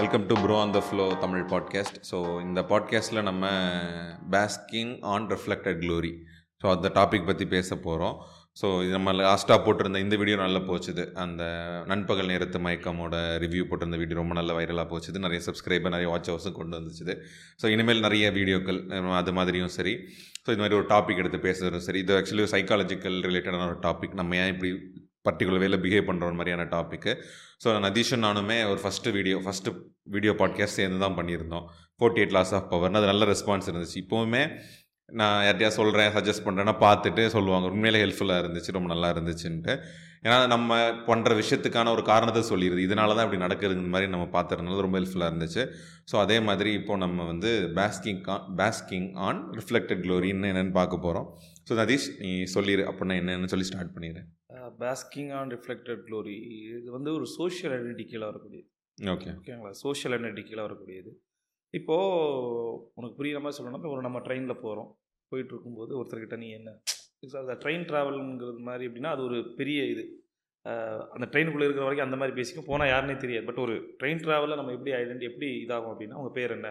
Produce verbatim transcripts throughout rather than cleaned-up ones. Welcome to bro on the flow Tamil podcast. So இந்த பாட்காஸ்ட்டில் நம்ம basking on reflected glory, so அந்த topic பற்றி பேச போகிறோம். ஸோ இது நம்ம லாஸ்ட்டாக போட்டிருந்த இந்த வீடியோ நல்லா போச்சுது, அந்த நண்பகல் நேரத்து மயக்கமோட ரிவ்யூ போட்டிருந்த வீடியோ ரொம்ப நல்லா வைரலாக போச்சுது, நிறைய சப்ஸ்கிரைபர் நிறைய வாட்ச் ஹவர்ஸும் கொண்டு வந்துச்சுது. ஸோ இனிமேல் நிறைய வீடியோக்கள் அது மாதிரியும் சரி, ஸோ இது மாதிரி ஒரு டாபிக் எடுத்து பேசுகிறதும் சரி. இது ஆக்சுவலி ஒரு சைக்காலஜிக்கல் ரிலேட்டடான ஒரு டாபிக், நம்ம ஏன் இப்படி பர்டிகுலர் வேல பிஹேவ் பண்ணுற மாதிரியான டாப்பிக்கு. ஸோ நான் நதீஷன் நானுமே ஒரு first video first video podcast சேர்ந்து தான் பண்ணியிருந்தோம், ஃபோர்ட்டி எயிட் லாஸ் ஆஃப் பவர்னு. அது நல்ல ரெஸ்பான்ஸ் இருந்துச்சு. இப்போவுமே நான் யார்ட்டையா சொல்கிறேன் சஜஸ்ட் பண்ணுறேன்னா பார்த்துட்டு சொல்லுவாங்க, உண்மையிலே ஹெல்ப்ஃபுல்லாக இருந்துச்சு, ரொம்ப நல்லா இருந்துச்சுன்ட்டு. ஏன்னா நம்ம பண்ணுற விஷயத்துக்கான ஒரு காரணத்தை சொல்லிடுது, இதனால தான் இப்படி நடக்குதுங்கிற மாதிரி நம்ம பார்த்துறதுனால ரொம்ப ஹெல்ப்ஃபுல்லாக இருந்துச்சு. ஸோ அதே மாதிரி இப்போது நம்ம வந்து basking on basking on reflected க்ளோரின்னு என்னென்னு பார்க்க போகிறோம். ஸோ நதீஷ் நீ சொல்லிடு அப்படின்னா என்னென்னு சொல்லி ஸ்டார்ட் பண்ணிடுறேன். பேஸ்கிங் ஆன் ரிஃப்ளெக்டட் க்ளோரி இது வந்து ஒரு சோஷியல் ஐடென்டிட்டியில் வரக்கூடியது. ஓகே ஓகேங்களா, சோஷியல் ஐடென்டிட்டியில் வரக்கூடியது. இப்போது உனக்கு புரியுற மாதிரி சொல்லணும்னா, ஒரு நம்ம ட்ரெயினில் போகிறோம், போயிட்டுருக்கும்போது ஒருத்தர்கிட்ட நீ என்ன அந்த ட்ரெயின் ட்ராவலுங்கிறது மாதிரி எப்படின்னா, அது ஒரு பெரிய இது, அந்த ட்ரெயினுக்குள்ளே இருக்கிற வரைக்கும் அந்த மாதிரி பேசிக்கும் போனால் யாருனே தெரியாது. பட் ஒரு ட்ரெயின் ட்ராவலில் நம்ம எப்படி ஐடென்டி எப்படி இதாகும் அப்படின்னா, அவங்க பேர் என்ன.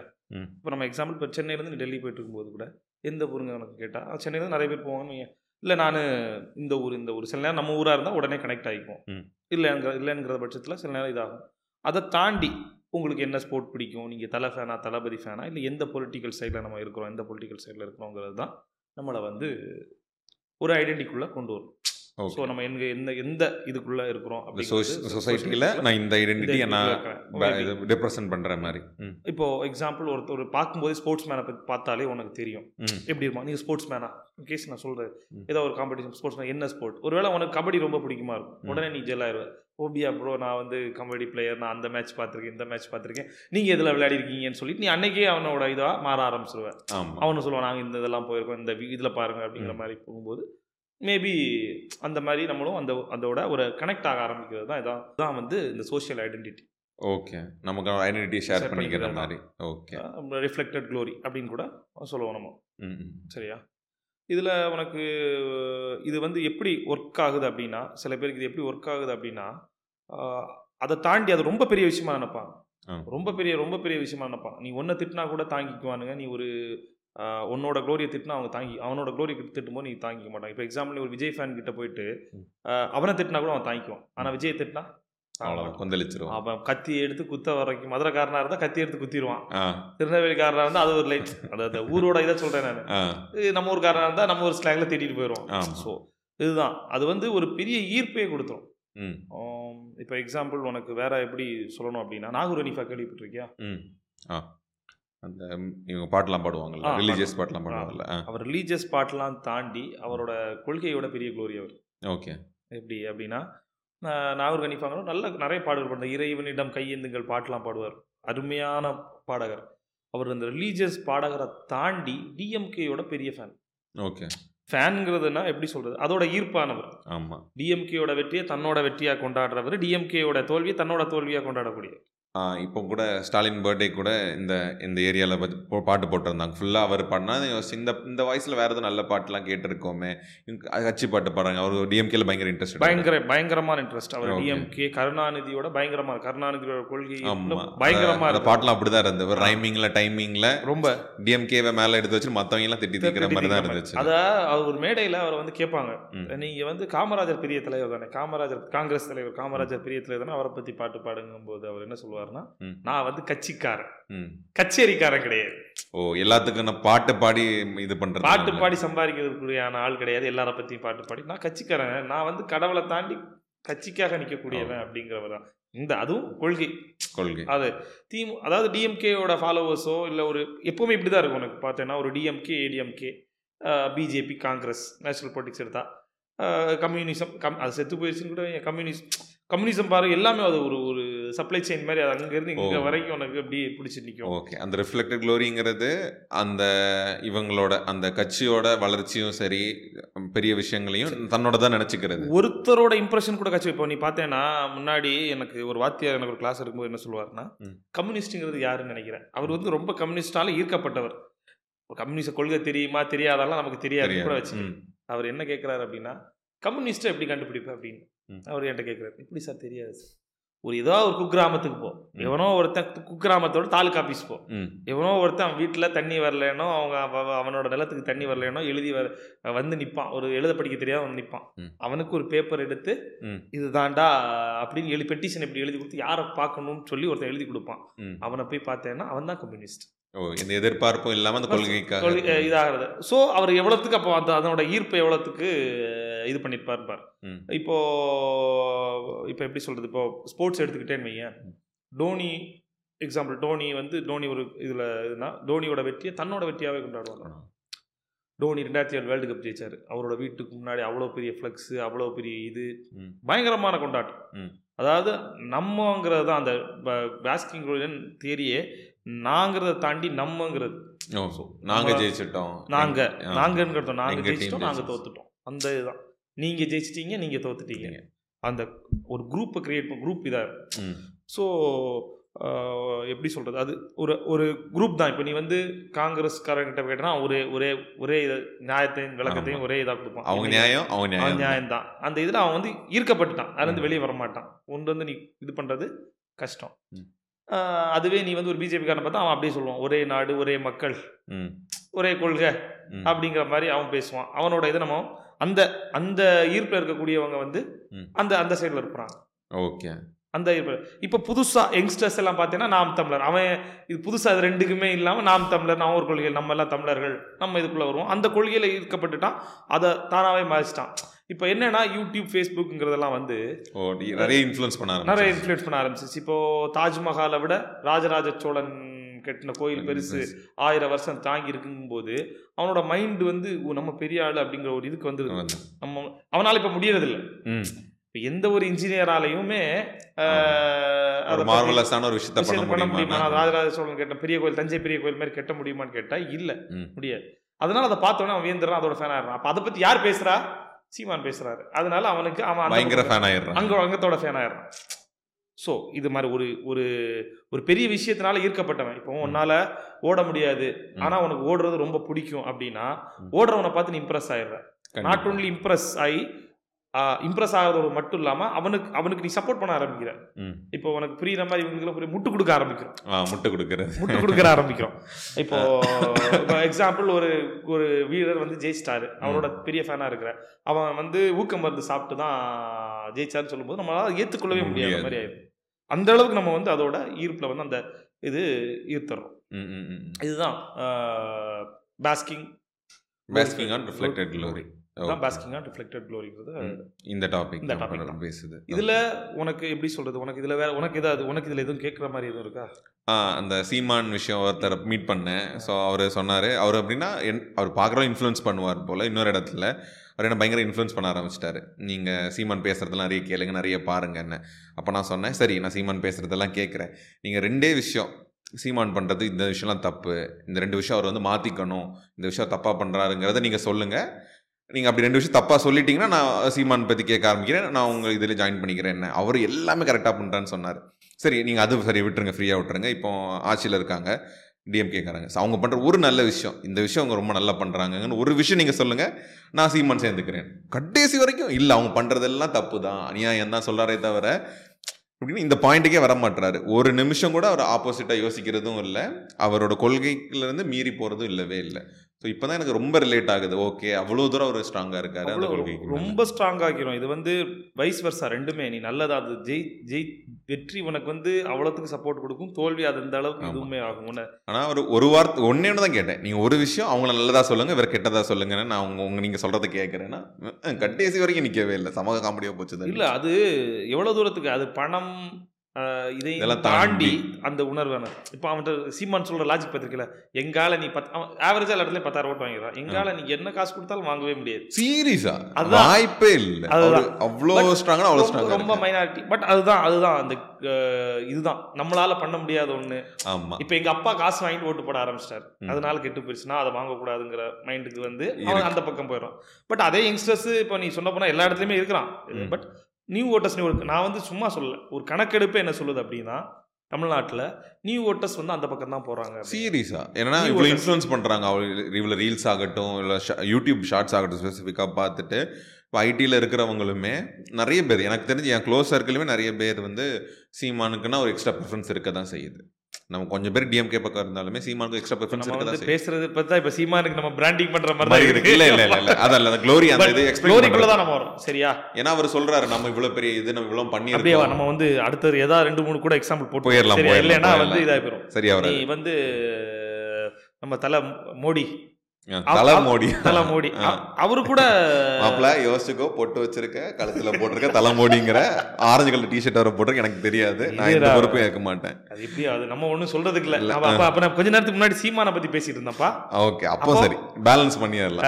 இப்போ நம்ம எக்ஸாம்பிள் இப்போ சென்னையிலேருந்து நீ டெல்லி போயிட்டு இருக்கும்போது கூட எந்த ஊருங்க எனக்கு கேட்டால் சென்னையிலேருந்து நிறைய பேர் போவாங்க. இல்லை நான் இந்த ஊர் இந்த ஊர் சில நேரம் நம்ம ஊராக இருந்தால் உடனே கனெக்ட் ஆகிப்போம், இல்லைங்கிற இல்லைங்கிற பட்சத்தில் சில நேரம் இதாகும். அதை தாண்டி உங்களுக்கு என்ன ஸ்போர்ட் பிடிக்கும், நீங்கள் தலை ஃபேனா தளபதி ஃபேனா, இல்லை எந்த பொலிட்டிக்கல் சைடில் நம்ம இருக்கிறோம் எந்த பொலிட்டிக்கல் சைடில் இருக்கிறோங்கிறது தான் நம்மளை வந்து ஒரு ஐடென்டிட்டிக்குள்ளே கொண்டு வரும். ஸோ நம்ம எங்க எந்த எந்த இதுக்குள்ளே இருக்கிறோம் அப்படி சொசைட்டியில் நான் இந்த ஐடென்டிட்டியை நான் ரெப்ரசன்ட் பண்ணுற மாதிரி. இப்போது எக்ஸாம்பிள் ஒருத்தர் பார்க்கும்போது ஸ்போர்ட்ஸ் மேனை பற்றி பார்த்தாலே உனக்கு தெரியும் எப்படி இருப்போம், நீங்கள் ஸ்போர்ட்ஸ் மேனா கேஸ் நான் சொல்கிறேன். ஏதோ ஒரு காம்படிஷன் ஸ்போர்ட்ஸ் மேன் என்ன ஸ்போர்ட், ஒருவேளை உனக்கு கபடி ரொம்ப பிடிக்குமா இருக்கும், உடனே நீ ஜெயிலாயிருவேன். ஓபியா ப்ரோ நான் வந்து கபடி பிளேயர், நான் அந்த மேட்ச் பார்த்துருக்கேன் இந்த மேட்ச் பார்த்துருக்கேன், நீங்கள் எதில் விளையாடிருக்கீங்கன்னு சொல்லிட்டு நீ அன்றைக்கே அவனோட இதாக மாற ஆரம்பிச்சிருவேன். அவனு சொல்லுவான் நாங்கள் இந்த இதெல்லாம் போயிருக்கோம் இந்த இதில் பாருங்கள் அப்படிங்கிற மாதிரி போகும்போது மேபி அந்த மாதிரி நம்மளும் அந்த அதோட ஒரு கனெக்ட் ஆக ஆரம்பிக்கிறது தான் இதான் தான் வந்து இந்த சோஷியல் ஐடென்டிட்டி. ஓகே, நமக்கு ஐடென்டிட்டி ஷேர் பண்ணிக்கிற மாதிரி. ஓகே, ரிஃப்ளெக்டட் க்ளோரி அப்படின்னு கூட சொல்லுவோம் நம்ம. சரியா, இதில் உனக்கு இது வந்து எப்படி ஒர்க் ஆகுது அப்படின்னா, சில பேருக்கு இது எப்படி ஒர்க் ஆகுது அப்படின்னா, அதை தாண்டி அது ரொம்ப பெரிய விஷயமா நினைப்பாங்க, ரொம்ப பெரிய ரொம்ப பெரிய விஷயமா நினைப்பாங்க. நீ ஒன்றை திட்டினா கூட தாங்கிக்குவானுங்க, நீ ஒரு உன்னோட க்ளோரியை திட்டினா அவங்க தாங்கி அவனோட க்ளோரியை திட்டும் போது நீ தாங்கிக்க மாட்டாங்க. இப்போ எக்ஸாம்பிள் ஒரு விஜய் ஃபேன் கிட்ட போயிட்டு அவனை திட்டினா கூட அவன் தாங்கிக்குவான், ஆனால் விஜய் திட்டினா கொந்தளிச்சிருவான். அவன் கத்தி எடுத்து குத்த வரைக்கும் மதுரைக்காரனாக இருந்தால் கத்தி எடுத்து குத்திடுவான், திருநெல்வேலிக்காரனாக இருந்தால் அது ஒரு லைட், அதாவது ஊரோட இதை சொல்கிறேன் நான், நம்ம ஊருக்காரனாக இருந்தால் நம்ம ஒரு ஸ்லாங்கில் திட்டிகிட்டு போயிடுவோம். ஸோ இதுதான் அது வந்து ஒரு பெரிய ஈர்ப்பையே கொடுத்துரும். இப்போ எக்ஸாம்பிள் உனக்கு வேற எப்படி சொல்லணும் அப்படின்னா, நாகூர் அனிஃபா கேள்விப்பட்டிருக்கியா? அந்த இவங்க பாட்டெலாம் பாடுவாங்கல்ல, ரிலீஜியஸ் பாட்டெலாம் பாடுவாங்கல்ல, அவர் ரிலீஜியஸ் பாட்டெலாம் தாண்டி அவரோட கொள்கையோட பெரிய க்ளோரி அவர். ஓகே, எப்படி அப்படின்னா, நாகூர் கணிப்பாங்களோ நல்ல நிறைய பாடல்கள் பாடுவார், இறைவனிடம் கையேந்துங்கள் பாட்டெலாம் பாடுவார், அருமையான பாடகர் அவர். அந்த ரிலீஜியஸ் பாடகரை தாண்டி டிஎம்கேயோட பெரிய ஃபேன். ஓகே, ஃபேனுங்கிறதுனா எப்படி சொல்கிறது, அதோட ஈர்ப்பானவர். ஆமாம், டிஎம்கேயோட வெற்றியை தன்னோட வெற்றியாக கொண்டாடுறவர், டிஎம்கேயோட தோல்வியை தன்னோட தோல்வியாக கொண்டாடக்கூடிய. இப்போ கூட ஸ்டாலின் பர்த்டே கூட இந்த இந்த ஏரியாவில் பற்றி பாட்டு போட்டிருந்தாங்க ஃபுல்லாக. அவர் பாடினா இந்த இந்த வயசில் வேறு எதுவும் நல்ல பாட்டுலாம் கேட்டிருக்கோமே, கட்சி பாட்டு பாடுறாங்க. அவர் டிஎம்கேல பயங்கர இன்ட்ரெஸ்ட், பயங்கர பயங்கரமான இன்ட்ரெஸ்ட் அவர் டிஎம்கே. கருணாநிதியோட பயங்கரமாக, கருணாநிதியோட கொள்கை பயங்கரமாக அந்த பாட்டெலாம் அப்படி தான் இருந்தது. ஒரு ரைமிங்கில் டைமிங்கில் ரொம்ப டிஎம்கேவை மேலே எடுத்து வச்சு மற்றவங்கலாம் திட்டி திக்கிற மாதிரி தான் இருந்துச்சு. அதை அவர் ஒரு மேடையில் அவரை வந்து கேட்பாங்க, நீங்கள் வந்து காமராஜர் பெரிய தலைவர் தானே, காமராஜர் காங்கிரஸ் தலைவர் காமராஜர் பெரிய தலைவர் தானே, அவரை பற்றி பாட்டு பாடுங்கும் போது அவர் என்ன சொல்லுவார், நான் வந்து கட்சிக்காரன் கச்சேரிக்காரன் கிடையாது, ஓ எல்லாத்துக்கும் நான் பாட்டு பாடி இது பண்றேன் பாட்டு பாடி சம்பாதிக்கிறதுக்குரிய ஆள் கிடையாது, எல்லார பத்தியும் பாட்டு பாடி நான் கட்சிக்காரன், நான் வந்து கடவுளை தாண்டி கட்சிக்காக நிற்கக்கூடியவன் அப்படிங்கிறவர் தான் இந்த. அதுவும் கொள்கை கொள்கை அது தீமு, அதாவது டிஎம்கேயோட ஃபாலோவர்ஸோ இல்லை ஒரு எப்பவுமே இப்படிதான் இருக்கும். உனக்கு பார்த்தேன்னா ஒரு DMK ADMK BJP Congress national politics எடுத்தா கம்யூனிசம் கம் அது செத்து போயிடுச்சுன்னு கூட கம்யூனிஸ்ட் கம்யூனிசம் பாரு எல்லாமே அது ஒரு ஒரு சப்ளை செயின் மாதிரி, அது அங்கேருந்து இங்கே வரைக்கும் உனக்கு அப்படியே பிடிச்சி நிற்கும். ஓகே, அந்த ரிஃப்ளெக்டட் க்ளோரிங்கிறது அந்த இவங்களோட அந்த கட்சியோட வளர்ச்சியும் சரி பெரிய விஷயங்களையும் தன்னோட தான் நினச்சிக்கிறது, ஒருத்தரோட இம்ப்ரெஷன் கூட கட்சி. இப்போ நீ பார்த்தேன்னா முன்னாடி எனக்கு ஒரு வாத்தியார் எனக்கு ஒரு கிளாஸ் இருக்கும்போது என்ன சொல்லுவார்னா, கம்யூனிஸ்ட்டுங்கிறது யாருன்னு நினைக்கிறேன், அவர் வந்து ரொம்ப கம்யூனிஸ்டால ஈர்க்கப்பட்டவர். கம்யூனிஸ்ட் கொள்கை தெரியுமா தெரியாதாலாம் நமக்கு தெரியாது கூட வச்சு, அவர் என்ன கேட்குறாரு அப்படின்னா, கம்யூனிஸ்ட்டை எப்படி கண்டுபிடிப்பேன் அப்படின்னு அவர் என்கிட்ட கேட்குறாரு. எப்படி சார் தெரியாது சார், ஒரு ஏதோ ஒரு குக்கிராமத்துக்கு போ, எவனோ ஒருத்தன் குக்கிராமத்தோட தாலுக்கா ஆஃபீஸ் போ, எவனோ ஒருத்தன் வீட்டில் தண்ணி வரலனோ அவங்க அவனோட நிலத்துக்கு தண்ணி வரலனோ எழுதி வர வந்து நிற்பான், ஒரு எழுத படிக்க தெரியாத அவன் நிற்பான். அவனுக்கு ஒரு பேப்பர் எடுத்து இது தாண்டா அப்படின்னு எழுதி பெட்டிஷன் இப்படி எழுதி கொடுத்து யாரை பார்க்கணும்னு சொல்லி ஒருத்தன் எழுதி கொடுப்பான். அவனை போய் பார்த்தேன்னா அவன் தான் கம்யூனிஸ்ட். இந்த எதிர்பார்ப்பும் இல்லாமல் அந்த கொள்கைக்காக இதாகிறது. ஸோ அவர் எவ்வளோத்துக்கு அப்போ அந்த அதனோட ஈர்ப்பு எவ்வளோத்துக்கு இது பண்ணியிருப்பார் பார். இப்போ இப்போ எப்படி சொல்கிறது, இப்போ ஸ்போர்ட்ஸ் எடுத்துக்கிட்டேன்னு வைங்க, டோனி எக்ஸாம்பிள். டோனி வந்து டோனி ஒரு இதில் இதுனா டோனியோட வெற்றியை தன்னோட வெற்றியாகவே கொண்டாடுவாங்க. டோனி ரெண்டாயிரத்தி ஏழு வேர்ல்டு கப் ஜெயிச்சார். அவரோட வீட்டுக்கு முன்னாடி அவ்வளோ பெரிய ஃப்ளெக்ஸு, அவ்வளோ பெரிய இது, பயங்கரமான கொண்டாட்டம். அதாவது நம்மங்கிறது தான் அந்த பாஸ்கின் தியரியே, நாங்கிறத தாண்டி நம்மங்கிறது நாங்கள் ஜெயிச்சிட்டோம், நாங்கள் நாங்கங்கிறதோம், நாங்கள் ஜெயிச்சிட்டோம், நாங்கள் தோத்துட்டோம். அந்த இதுதான் நீங்கள் ஜெயிச்சிட்டீங்க, நீங்கள் தோத்துட்டீங்க. அந்த ஒரு குரூப்பை கிரியேட் குரூப் இதாக இருக்கும். ஸோ எப்படி சொல்கிறது, அது ஒரு ஒரு குரூப் தான். இப்போ நீ வந்து காங்கிரஸ்காரங்கிட்ட கேட்டனா ஒரே ஒரே ஒரே இதை நியாயத்தையும் விளக்கத்தையும் ஒரே இதாக கொடுப்பான். அவங்க நியாயம் அவங்க நியாயம்தான். அந்த இதில் அவன் வந்து ஈர்க்கப்பட்டுட்டான், அதுலேருந்து வெளியே வரமாட்டான். ஒன்று வந்து நீ இது பண்ணுறது கஷ்டம். அதுவே நீ வந்து ஒரு பிஜேபிக்காரன் பார்த்தா அவன் அப்படியே சொல்லுவான், ஒரே நாடு ஒரே மக்கள் ஒரே கொள்கை அப்படிங்கிற மாதிரி அவன் பேசுவான். அவனோட இதை நம்ம அந்த அந்த ஈர்ப்பில் இருக்கக்கூடியவங்க வந்து அந்த அந்த சைடில் இருப்பாங்க. ஓகே, அந்த ஈர்ப்பு. இப்போ புதுசாக யங்ஸ்டர்ஸ் எல்லாம் பார்த்தீங்கன்னா நாம் தமிழர், அவன் இது புதுசாக அது ரெண்டுக்குமே இல்லாமல் நாம் தமிழர், நான் ஒரு கொள்கை, நம்ம எல்லாம் தமிழர்கள், நம்ம இதுக்குள்ளே வருவோம். அந்த கொள்கையில் ஈர்க்கப்பட்டுட்டான், அதை தானாகவே மாறிச்சிட்டான். இப்போ என்னன்னா யூடியூப் ஃபேஸ்புக்குங்கிறதெல்லாம் வந்து நிறைய இன்ஃப்ளூயன்ஸ் பண்ண நிறைய இன்ஃப்ளூயன்ஸ் பண்ண ஆரம்பிச்சிச்சு. இப்போது தாஜ்மஹாலை விட ராஜராஜ சோழன் கட்டின கோயில் பெருசு, ஆயிரம் வருஷம் தாங்கி இருக்குங்கும் போது அவனோட மைண்டு வந்து நம்ம பெரிய ஆள் அப்படிங்கிற ஒரு இதுக்கு வந்துருக்கு. நம்ம அவனால் இப்போ முடியறதில்லை. இப்போ எந்த ஒரு இன்ஜினியராலையுமே மார்வலஸான ஒரு விஷயத்தை பண்ண முடியுமா? ராஜராஜ சோழன் கட்டின பெரிய கோயில், தஞ்சை பெரிய கோயில் மாதிரி கட்ட முடியுமான்னு கேட்டால் இல்லை, முடியாது. அதனால் அதை பார்த்தோன்னே அவன் வேந்துடுறான், அதோட ஃபேன் ஆயிடுறான். அப்போ அதை பற்றி யார் பேசுகிறா? சீமான் பேசுறாரு. அதனால அவனுக்கு அவன் பயங்கர ஃபேன் ஆயிடுறான், அங்க அங்கத்தோட ஃபேன் ஆயிடுறான். ஸோ இது மாதிரி ஒரு ஒரு ஒரு பெரிய விஷயத்தினால ஈர்க்கப்பட்டவன். இப்போ உன்னால ஓட முடியாது, ஆனா உனக்கு ஓடுறது ரொம்ப பிடிக்கும் அப்படின்னா ஓடுறவனை பார்த்து நீ இம்ப்ரெஸ் ஆயிடுற. நாட் ஓன்லி இம்ப்ரெஸ் ஆகி இம்ப்ரெஸ் ஆகிறதோட மட்டும் இல்லாம அவனுக்கு அவனுக்கு நீ சப்போர்ட் பண்ண ஆரம்பிக்கிற. இப்போ உனக்கு புரியுற மாதிரி இவங்களுக்கு முட்டு கொடுக்க ஆரம்பிக்கிறோம் முட்டு கொடுக்குற முட்டு கொடுக்குற ஆரம்பிக்கிறோம். இப்போ எக்ஸாம்பிள் ஒரு ஒரு வீரர் வந்து ஜெயிச்சிட்டாரு, அவரோட பெரிய ஃபேனா இருக்கிற அவன் வந்து ஊக்கம் மருந்து சாப்பிட்டு தான் ஜெயிச்சாருன்னு சொல்லும்போது நம்மளால ஏற்றுக்கொள்ளவே முடியாது மாதிரி ஆயிடும். அந்த அளவுக்கு நம்ம வந்து அதோட ஈர்ப்புல வந்து அந்த இது ஈர்த்துறோம். இதுதான் basking basking on reflected glory. Basking on reflected க்ளோரிங்கிறது இந்த டாபிக் இந்த டாபிக் பேசுது. இதில் உனக்கு எப்படி சொல்கிறது, உனக்கு இதில் வேறு உனக்கு ஏதாவது உனக்கு இதில் எதுவும் கேட்குற மாதிரி எதுவும் இருக்கா? ஆ, அந்த சீமான் விஷயம் ஒருத்தர் மீட் பண்ணேன். ஸோ அவர் சொன்னார், அவர் அப்படின்னா என் அவர் பார்க்குறோம் இன்ஃப்ளூயன்ஸ் பண்ணுவார் போல். இன்னொரு இடத்துல அவர் என்ன பயங்கர இன்ஃப்ளூயன்ஸ் பண்ண ஆரம்பிச்சிட்டாரு, நீங்கள் சீமான் பேசுகிறதெல்லாம் நிறைய கேளுங்க, நிறைய பாருங்கள் என்ன. அப்போ நான் சொன்னேன், சரி நான் சீமான் பேசுகிறதெல்லாம் கேட்குறேன், நீங்கள் ரெண்டே விஷயம் சீமான் பண்ணுறது இந்த விஷயம்லாம் தப்பு, இந்த ரெண்டு விஷயம் அவர் வந்து மாற்றிக்கணும், இந்த விஷயம் தப்பாக பண்ணுறாருங்கிறத நீங்கள் சொல்லுங்கள். நீங்கள் அப்படி ரெண்டு விஷயம் தப்பாக சொல்லிட்டீங்கன்னா நான் சீமான் பற்றி கேட்க ஆரம்பிக்கிறேன், நான் உங்கள் இதில் ஜாயின் பண்ணிக்கிறேன் என்ன. அவர் எல்லாமே கரெக்டாக பண்ணுறான்னு சொன்னார். சரி நீங்கள் அது சரி விட்டுருங்க, ஃப்ரீயாக விட்டுருங்க. இப்போ ஆட்சியில் இருக்காங்க டிஎம்கேக்காரங்க, ஸோ அவங்க பண்ணுற ஒரு நல்ல விஷயம், இந்த விஷயம் அவங்க ரொம்ப நல்லா பண்ணுறாங்கன்னு ஒரு விஷயம் நீங்கள் சொல்லுங்கள், நான் சீமான் சேர்ந்துக்கிறேன். கடைசி வரைக்கும் இல்லை, அவங்க பண்ணுறதெல்லாம் தப்பு தான், அநியாயம் தான் சொல்கிறாரே தவிர அப்படின்னு இந்த பாயிண்ட்டுக்கே வரமாட்டுறாரு. ஒரு நிமிஷம் கூட அவர் ஆப்போசிட்டாக யோசிக்கிறதும் இல்லை, அவரோட கொள்கையிலேருந்து மீறி போகிறதும் இல்லவே இல்லை. ஸோ இப்போ தான் எனக்கு ரொம்ப ரிலேட் ஆகுது. ஓகே, அவ்வளோ தூரம் அவர் ஸ்ட்ராங்காக இருக்காரு, அந்த கொள்கைக்கு ரொம்ப ஸ்ட்ராங் ஆகிரும். இது வந்து வைஸ் வர்சா ரெண்டுமே, நீ நல்லதா அது ஜெய் ஜெய் வெற்றி உனக்கு வந்து அவ்வளோத்துக்கு சப்போர்ட் கொடுக்கும், தோல்வி அது இந்த அளவுக்கு எதுவுமே ஆகும். ஆனால் ஒரு ஒரு வார்த்தை ஒன்னே ஒன்று தான் கேட்டேன், நீங்கள் ஒரு விஷயம் அவங்கள நல்லதாக சொல்லுங்கள், வேறு கெட்டதாக சொல்லுங்கன்னு. நான் அவங்க உங்க நீங்கள் சொல்கிறத கேட்குறேன்னா கட்டேசி வரைக்கும் நிற்கவே இல்லை, சமூக காமெடியாக போச்சுது இல்லை. அது எவ்வளோ தூரத்துக்கு அது பணம் இதை தாண்டி அந்த உணர்வான. இப்போ அவன்கிட்ட சீமான் சொல்கிற லாஜிக் பார்த்துருக்கல, எங்கால நீ பத் அவன் ஆவரேஜாக எல்லாத்துலேயும் பத்தாயிரம் ரூபாய் வாங்கிடுறான், எங்கால நீ என்ன காசு கொடுத்தாலும் வாங்கவே முடியாது. சீரியஸா அது வாய்ப்பே இல்லை, அவ்வளோ ஸ்ட்ராங்காக அவ்வளோ ஸ்ட்ராங், ரொம்ப மைனாரிட்டி. பட் அதுதான் அதுதான் அந்த இதுதான் நம்மளால பண்ண முடியாத ஒன்று. ஆமாம், இப்போ எங்கள் அப்பா காசு வாங்கிட்டு ஓட்டு போட ஆரம்பிச்சிட்டார், அதனால கெட்டு போயிடுச்சுன்னா அதை வாங்கக்கூடாதுங்கிற மைண்டுக்கு வந்து அந்த பக்கம் போயிடும். பட் அதே யங்ஸ்டர்ஸ் இப்போ நீ சொன்ன போனால் எல்லா இடத்துலையுமே இருக்கிறான். பட் நியூ ஓட்டர்ஸ் நியூ இருக்கு. நான் வந்து சும்மா சொல்லலை, ஒரு கணக்கெடுப்பே என்ன சொல்லுது அப்படின்னா தமிழ்நாட்டில் நியூ ஓட்டர்ஸ் வந்து அந்த பக்கம் தான் போகிறாங்க சீரியஸாக. ஏன்னா இவ்வளோ இன்ஃப்ளூன்ஸ் பண்ணுறாங்க, அவள் இவ்வளோ ரீல்ஸ் ஆகட்டும் இல்லை யூடியூப் ஷார்ட்ஸ் ஆகட்டும் ஸ்பெசிஃபிக்காக பார்த்துட்டு. இப்போ ஐடியில் இருக்கிறவங்களுமே நிறைய பேர் எனக்கு தெரிஞ்சு என் க்ளோஸ் சர்க்கிளுமே நிறைய பேர் வந்து சீமானுக்குன்னா ஒரு எக்ஸ்ட்ரா ப்ரிஃபரன்ஸ் இருக்க தான் செய்யுது. நம்ம கொஞ்சம் பேர் டிஎம்கே பக்கம் இருந்தாலுமே சீமானுக்கு எக்ஸ்ட்ரா ப்ரிஃபரன்ஸ் இருக்க தான் பேசுறது. பார்த்தா இப்போ சீமானுக்கு நம்ம பிராண்டிங் பண்ணுற மாதிரி தான் இருக்குது. இல்லை இல்லை இல்லை அதான் இல்லை, அந்த க்ளோரி அந்த இது எக்ஸ்ப்ளோரிக்குள்ளே தான் நம்ம வரும் சரியா. ஏன்னா அவர் சொல்கிறாரு நம்ம இவ்வளோ பெரிய இது நம்ம இவ்வளோ பண்ணி அப்படியே நம்ம வந்து அடுத்தது ஏதாவது ரெண்டு மூணு கூட எக்ஸாம்பிள் போட்டு போயிடலாம். இல்லைன்னா வந்து இதாக போயிடும் சரியா. அவர் வந்து நம்ம தலை மோடி தலை மோடி தலை மோடி அவரு கூட மாப்பிள்ள யோசிச்சுக்கோ பொட்டு வச்சிருக்க கழுத்துல போட்டிருக்க தலை மோடிங்கிற ஆரஞ்சு கலர் டிஷர்ட் அவரை போட்டிருக்க எனக்கு தெரியாது, நான் இந்த பொறுப்பையும் ஏற்க மாட்டேன். அது எப்படி அது நம்ம ஒன்றும் சொல்றதுக்கு இல்லை. அப்ப நான் கொஞ்ச நேரத்துக்கு முன்னாடி சீமானை பத்தி பேசிட்டு இருந்தேன்ப்பா. ஓகே அப்போ சரி பேலன்ஸ் பண்ணிடல.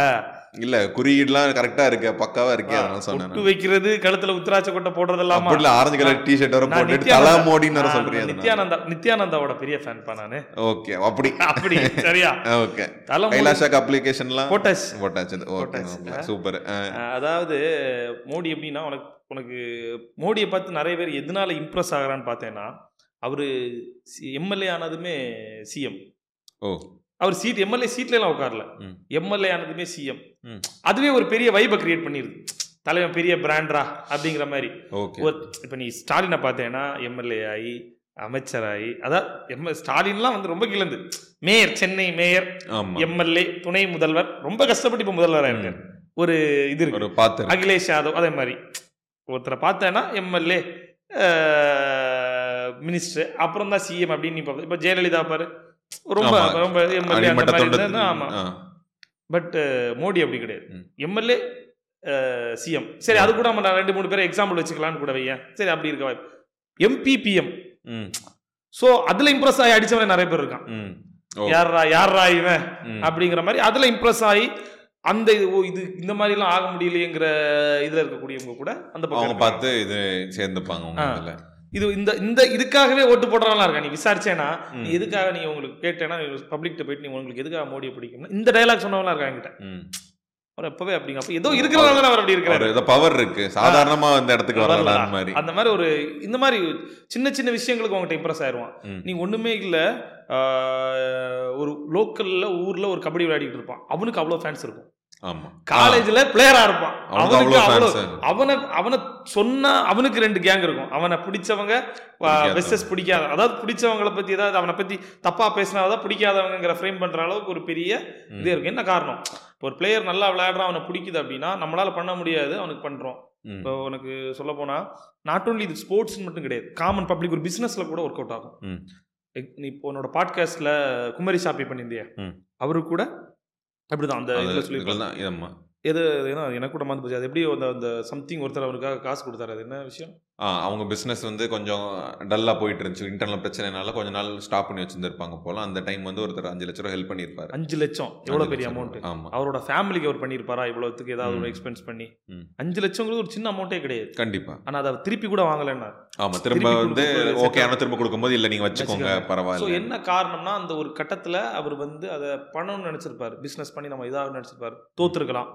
இல்ல குறியீடுலாம் கரெக்டா இருக்கு, பக்காவா இருக்கு. அதனால சொன்னேன் பொட்டு வைக்கிறது கழுத்துல உத்திராட்ச கொட்டை போடுறதெல்லாம் அப்படி இல்ல ஆரஞ்சு கலர் டிஷர்ட் அவரை போட்டுட்டு தலை மோடின்னு வர சொல்றீங்க. நித்யானந்தா நித்யானந்தாவோட பெரிய ஃபேன் பா நானு. ஓகே அப்படி அப்படி சரியா. ஓகே கைலாஷாக்கு அப்ளிகேஷன்லாம் போட்டாச்சு போட்டாச்சு. Okay super. அதாவது மோடி எப்படின்னா உனக்கு உனக்கு மோடியை பார்த்து நிறைய பேர் எதனால இம்ப்ரெஸ் ஆகிறான்னு பார்த்தேன்னா அவரு எம்எல்ஏ ஆனதுமே சிஎம். ஓ அவர் சீட் எம்எல்ஏ சீட்லாம் உட்காரல, எம்எல்ஏ ஆனதுமே சிஎம். அதுவே ஒரு பெரிய வைபை கிரியேட் பண்ணிடுது, தலைவன் பெரிய பிராண்டரா அப்படிங்கிற மாதிரி. இப்போ நீ ஸ்டாலினை பார்த்தேன்னா எம்எல்ஏ ஆகி அமைச்சராகி, அதாவது ஸ்டாலின்லாம் வந்து ரொம்ப கிளந்து மேயர், சென்னை மேயர், எம்எல்ஏ, துணை முதல்வர், ரொம்ப கஷ்டப்பட்டு இப்போ முதல்வராக இருக்காரு. ஒரு இது இருக்கு அகிலேஷ் யாதவ் அதே மாதிரி ஒருத்தரை பார்த்தேன்னா எம்எல்ஏ, மினிஸ்டர், அப்புறம் தான் சிஎம் அப்படின்னு நீ பார்ப்ப. இப்போ ஜெயலலிதா பாரு ரொம்ப ரொம்ப எம்எல்ஏ அந்த மாதிரி. ஆமாம் பட் மோடி அப்படி கிடையாது, எம்எல்ஏ சிஎம். சரி அது கூட நம்ம ரெண்டு மூணு பேரை எக்ஸாம்பிள் வச்சுக்கலான்னு கூட வையன். சரி அப்படி இருக்க வாய்ப்பு. எம்பிபிஎம் ஸோ அதில் இம்ப்ரெஸ் ஆகி அடித்தவன் நிறைய பேர் இருக்கான். யாரா யாரா இவன் அப்படிங்கிற மாதிரி அதில் இம்ப்ரெஸ் ஆகி அந்த இது இது இந்த மாதிரிலாம் ஆக முடியலையேங்கிற இதில் இருக்கக்கூடியவங்க கூட அந்த பக்கம் பார்த்து இது சேர்ந்துப்பாங்க. இது இந்த இந்த இதுக்காகவே ஓட்டு போடுறவங்களா இருக்கா. நீ விசாரிச்சேன்னா நீ எதுக்காக நீ உங்களுக்கு கேட்டேன்னா பப்ளிக்ட்ட போயிட்டு நீ உங்களுக்கு எதுக்காக மோடியை பிடிக்கும்னா இந்த டைலாக் சொன்னவங்களா இருக்கா என்கிட்ட அவர் எப்பவே அப்படிங்க. அப்போ ஏதோ இருக்கிறவங்க அவர் அப்படி இருக்கிறாரு, ஏதோ பவர் இருக்கு, சாதாரணமாக அந்த இடத்துக்கு வரலாம் அந்த மாதிரி. அந்த மாதிரி ஒரு இந்த மாதிரி சின்ன சின்ன விஷயங்களுக்கு உங்கள்கிட்ட இம்ப்ரெஸ் ஆயிடுவான். நீ ஒன்றுமே இல்லை ஒரு லோக்கலில் ஊரில் ஒரு கபடி விளையாடிட்டு இருப்பான், அவனுக்கு அவ்வளோ ஃபேன்ஸ் இருக்கும். காலேஜ்ல பிளேயரா இருப்பான் அவனை அவனை சொன்னா அவனுக்கு ரெண்டு கேங் இருக்கும். அவனை பிடிச்சவங்க வெஸ்டஸ் பிடிக்காத, அதாவது பிடிச்சவங்களை பத்தி ஏதாவது அவனை பத்தி தப்பா பேசினாதான் பிடிக்காதவங்கிற ஃப்ரேம் பண்ற அளவுக்கு ஒரு பெரிய இதே இருக்கு. என்ன காரணம்? ஒரு பிளேயர் நல்லா விளையாடுறான், அவனை பிடிக்குது அப்படின்னா நம்மளால பண்ண முடியாது அவனுக்கு பண்றோம். இப்போ உனக்கு சொல்ல போனா நாட் ஓன்லி இது ஸ்போர்ட்ஸ் மட்டும் கிடையாது, காமன் பப்ளிக் ஒரு பிசினஸ்ல கூட ஒர்க் அவுட் ஆகும். நீ இப்போ உன்னோட பாட்காஸ்ட்ல குமரி ஷாப்பி பண்ணியிருந்தியா, அவரு கூட அப்படிதான் அந்த இதில் சொல்லியிருக்காங்க. எது ஏன்னா எனக்கு கூட மறந்து போச்சு. அது எப்படி அந்த அந்த சம்திங் ஒருத்தர் அவனுக்காக காசு கொடுத்தாரு, அது என்ன விஷயம்? ஆ அவங்க பிஸ்னஸ் வந்து கொஞ்சம் டல்லாக போயிட்டு இருந்துச்சு, இன்டர்னல் பிரச்சனைனால கொஞ்ச நாள் ஸ்டாப் பண்ணி வச்சுருந்துருப்பாங்க போல. அந்த டைம் வந்து ஒருத்தர் அஞ்சு லட்ச ரூபா ஹெல்ப் பண்ணியிருப்பாரு. அஞ்சு லட்சம் எவ்வளோ பெரிய அமௌண்ட். ஆமாம் அவரோட ஃபேமிலிக்கு அவர் பண்ணியிருப்பாரா இவ்வளோத்துக்கு ஏதாவது ஒரு எக்ஸ்பென்ஸ் பண்ணி? அஞ்சு லட்சங்கிறது ஒரு சின்ன அமௌண்ட்டே கிடையாது கண்டிப்பாக. ஆனால் அதை திருப்பி கூட வாங்கலைன்னா ஆமாம் திரும்ப வந்து ஓகே ஆனால் திரும்ப கொடுக்கும்போது இல்லை நீங்கள் வச்சுக்கோங்க பரவாயில்ல. ஸோ என்ன காரணம்னா அந்த ஒரு கட்டத்தில் அவர் வந்து அதை பண்ணணும்னு நினச்சிருப்பார், பிஸ்னஸ் பண்ணி நம்ம இதாக நினச்சிருப்பார், தோத்துருக்கலாம்,